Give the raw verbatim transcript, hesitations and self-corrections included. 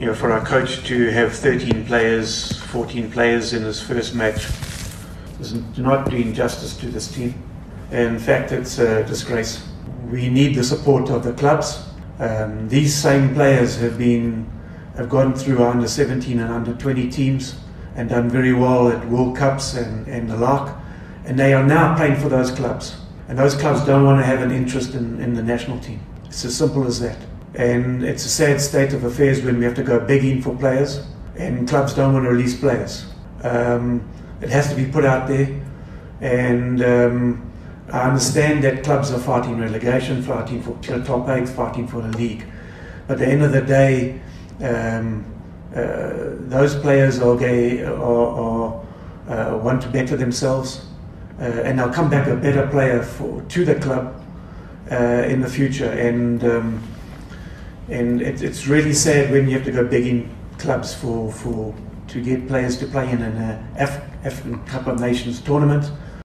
you know, for our coach to have thirteen players, fourteen players in his first match is not doing justice to this team. In fact, it's a disgrace. We need the support of the clubs. Um, these same players have been have gone through our under seventeen and under twenty teams and done very well at World Cups and, and the LARC, and they are now playing for those clubs. And those clubs don't want to have an interest in, in the national team. It's as simple as that. And it's a sad state of affairs when we have to go begging for players and clubs don't want to release players. Um, it has to be put out there, and um, I understand that clubs are fighting relegation, fighting for top eight, fighting for the league. But at the end of the day, um, uh, those players are gay, or, or uh, want to better themselves, uh, and they'll come back a better player for, to the club uh, in the future. And um, and it, it's really sad when you have to go begging clubs for, for to get players to play in an Af African Cup of Nations tournament.